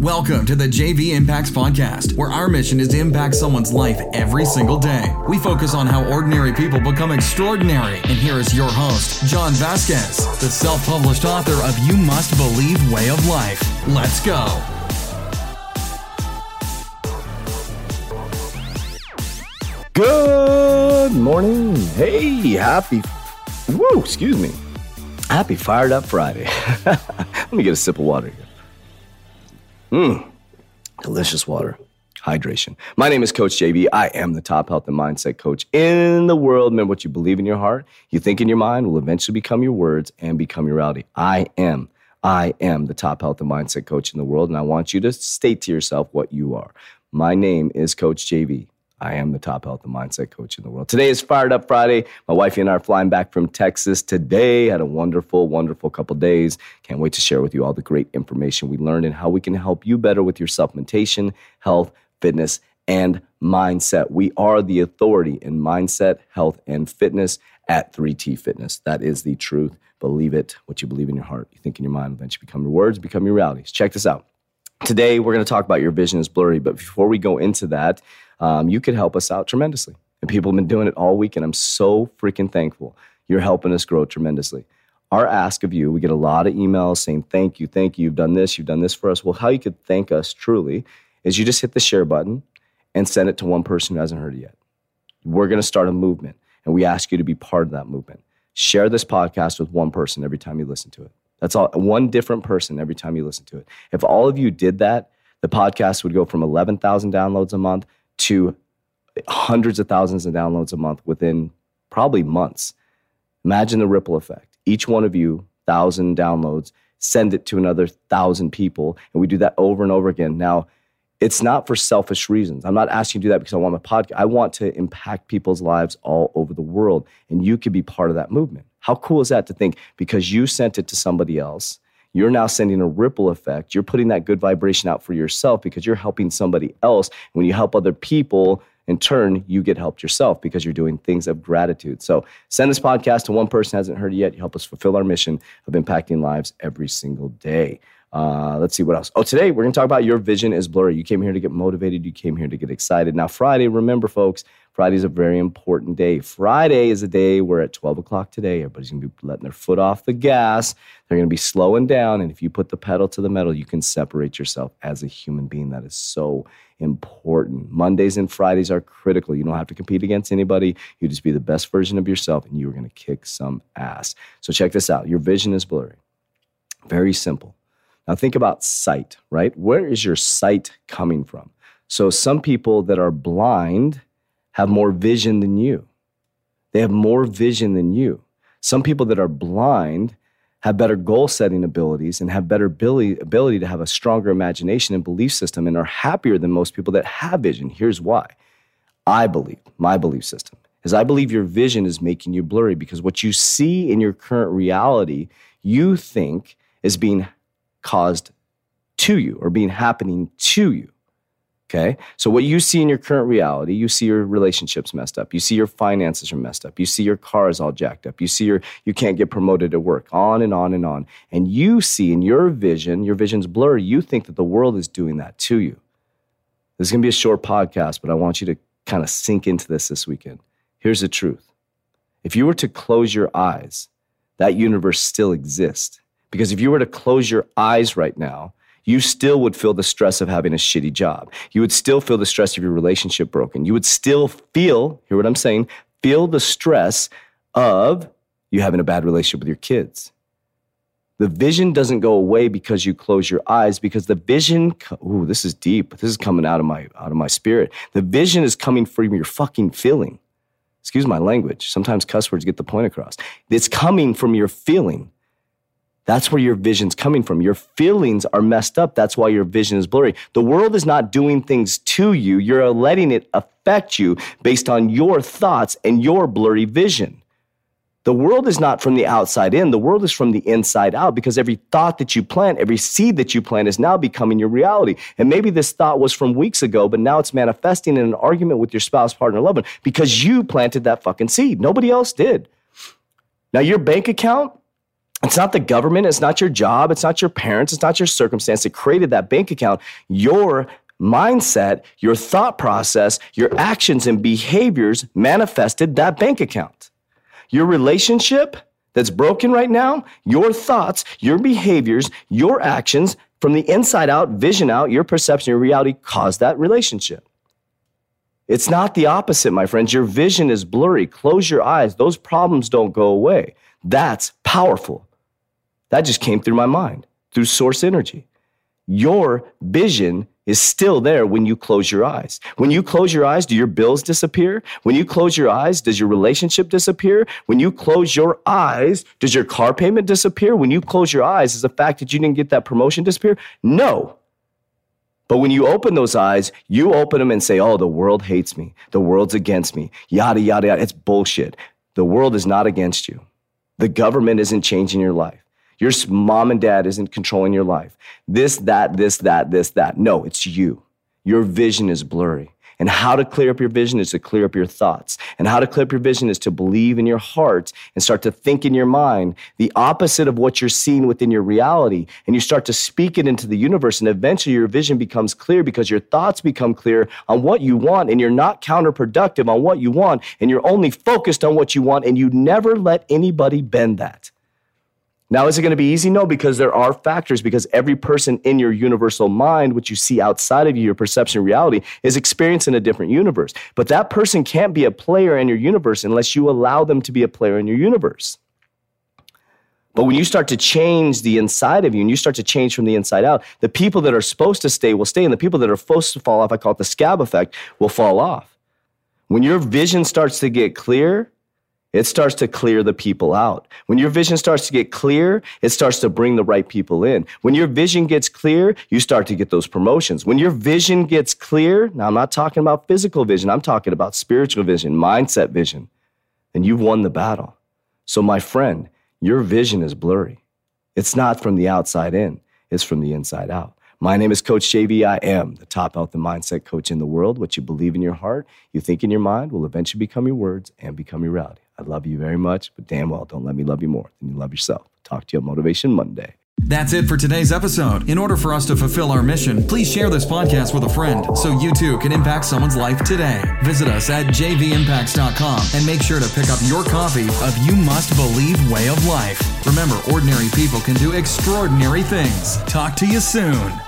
Welcome to the JV Impacts Podcast, where our mission is to impact someone's life every single day. We focus on how ordinary people become extraordinary. And here is your host, John Vasquez, the self-published author of You Must Believe Way of Life. Let's go. Good morning. Hey, Happy Fired Up Friday. Let me get a sip of water here. Delicious water. Hydration. My name is Coach JV. I am the top health and mindset coach in the world. Remember, what you believe in your heart, you think in your mind will eventually become your words and become your reality. I am the top health and mindset coach in the world, and I want you to state to yourself what you are. My name is Coach JV. I am the top health and mindset coach in the world. Today is Fired Up Friday. My wife and I are flying back from Texas today. Had a wonderful, wonderful couple days. Can't wait to share with you all the great information we learned and how we can help you better with your supplementation, health, fitness, and mindset. We are the authority in mindset, health, and fitness at 3T Fitness. That is the truth. Believe it. What you believe in your heart, you think in your mind, eventually become your words, become your realities. Check this out. Today, we're going to talk about your vision is blurry, but before we go into that, you could help us out tremendously. And people have been doing it all week, and I'm so freaking thankful. You're helping us grow tremendously. Our ask of you, we get a lot of emails saying, thank you, you've done this for us. Well, how you could thank us truly is you just hit the share button and send it to one person who hasn't heard it yet. We're going to start a movement, and we ask you to be part of that movement. Share this podcast with one person every time you listen to it. That's all. One different person every time you listen to it. If all of you did that, the podcast would go from 11,000 downloads a month to hundreds of thousands of downloads a month within probably months. Imagine the ripple effect. Each one of you, 1,000 downloads, send it to another 1,000 people, and we do that over and over again. Now, it's not for selfish reasons. I'm not asking you to do that because I want my podcast. I want to impact people's lives all over the world, and you could be part of that movement. How cool is that to think? Because you sent it to somebody else, you're now sending a ripple effect. You're putting that good vibration out for yourself because you're helping somebody else. When you help other people, in turn, you get helped yourself because you're doing things of gratitude. So send this podcast to one person who hasn't heard it yet. You help us fulfill our mission of impacting lives every single day. Let's see what else. Oh, today we're going to talk about your vision is blurry. You came here to get motivated. You came here to get excited. Now, Friday, remember, folks, Friday is a very important day. Friday is a day where at 12 o'clock today, everybody's going to be letting their foot off the gas. They're going to be slowing down. And if you put the pedal to the metal, you can separate yourself as a human being. That is so important. Mondays and Fridays are critical. You don't have to compete against anybody. You just be the best version of yourself, and you are going to kick some ass. So check this out. Your vision is blurry. Very simple. Now think about sight, right? Where is your sight coming from? So some people that are blind have more vision than you. They have more vision than you. Some people that are blind have better goal-setting abilities and have better ability to have a stronger imagination and belief system and are happier than most people that have vision. Here's why. I believe, my belief system, is I believe your vision is making you blurry because what you see in your current reality, you think is being caused to you or being happening to you. Okay. So what you see in your current reality, you see your relationships messed up. You see your finances are messed up. You see your car is all jacked up. You see you can't get promoted at work, on and on and on. And you see in your vision, your vision's blurry. You think that the world is doing that to you. This is going to be a short podcast, but I want you to kind of sink into this weekend. Here's the truth. If you were to close your eyes, that universe still exists. Because if you were to close your eyes right now, you still would feel the stress of having a shitty job. You would still feel the stress of your relationship broken. You would still feel the stress of you having a bad relationship with your kids. The vision doesn't go away because you close your eyes, because the vision, ooh, this is deep. This is coming out of my spirit. The vision is coming from your fucking feeling. Excuse my language. Sometimes cuss words get the point across. It's coming from your feeling. That's where your vision's coming from. Your feelings are messed up. That's why your vision is blurry. The world is not doing things to you. You're letting it affect you based on your thoughts and your blurry vision. The world is not from the outside in. The world is from the inside out because every thought that you plant, every seed that you plant is now becoming your reality. And maybe this thought was from weeks ago, but now it's manifesting in an argument with your spouse, partner, loved one because you planted that fucking seed. Nobody else did. Now your bank account It's not the government. It's not your job. It's not your parents. It's not your circumstance that created that bank account. Your mindset, your thought process, your actions and behaviors manifested that bank account. Your relationship that's broken right now, your thoughts, your behaviors, your actions from the inside out, vision out, your perception, your reality caused that relationship. It's not the opposite, my friends. Your vision is blurry. Close your eyes. Those problems don't go away. That's powerful. That just came through my mind, through source energy. Your vision is still there when you close your eyes. When you close your eyes, do your bills disappear? When you close your eyes, does your relationship disappear? When you close your eyes, does your car payment disappear? When you close your eyes, does the fact that you didn't get that promotion disappear? No. But when you open those eyes, you open them and say, oh, the world hates me. The world's against me. Yada, yada, yada. It's bullshit. The world is not against you. The government isn't changing your life. Your mom and dad isn't controlling your life. This, that. No, it's you. Your vision is blurry. And how to clear up your vision is to clear up your thoughts. And how to clear up your vision is to believe in your heart and start to think in your mind the opposite of what you're seeing within your reality. And you start to speak it into the universe. And eventually your vision becomes clear because your thoughts become clear on what you want. And you're not counterproductive on what you want. And you're only focused on what you want. And you never let anybody bend that. Now, is it going to be easy? No, because there are factors, because every person in your universal mind, what you see outside of you, your perception of reality, is experiencing a different universe. But that person can't be a player in your universe unless you allow them to be a player in your universe. But when you start to change the inside of you and you start to change from the inside out, the people that are supposed to stay will stay, and the people that are supposed to fall off, I call it the scab effect, will fall off. When your vision starts to get clear, it starts to clear the people out. When your vision starts to get clear, it starts to bring the right people in. When your vision gets clear, you start to get those promotions. When your vision gets clear, now I'm not talking about physical vision, I'm talking about spiritual vision, mindset vision, and you've won the battle. So my friend, your vision is blurry. It's not from the outside in, it's from the inside out. My name is Coach JV. I am the top health and mindset coach in the world. What you believe in your heart, you think in your mind, will eventually become your words and become your reality. I love you very much, but damn well, don't let me love you more than you love yourself. Talk to you on Motivation Monday. That's it for today's episode. In order for us to fulfill our mission, please share this podcast with a friend so you too can impact someone's life today. Visit us at jvimpacts.com and make sure to pick up your copy of You Must Believe Way of Life. Remember, ordinary people can do extraordinary things. Talk to you soon.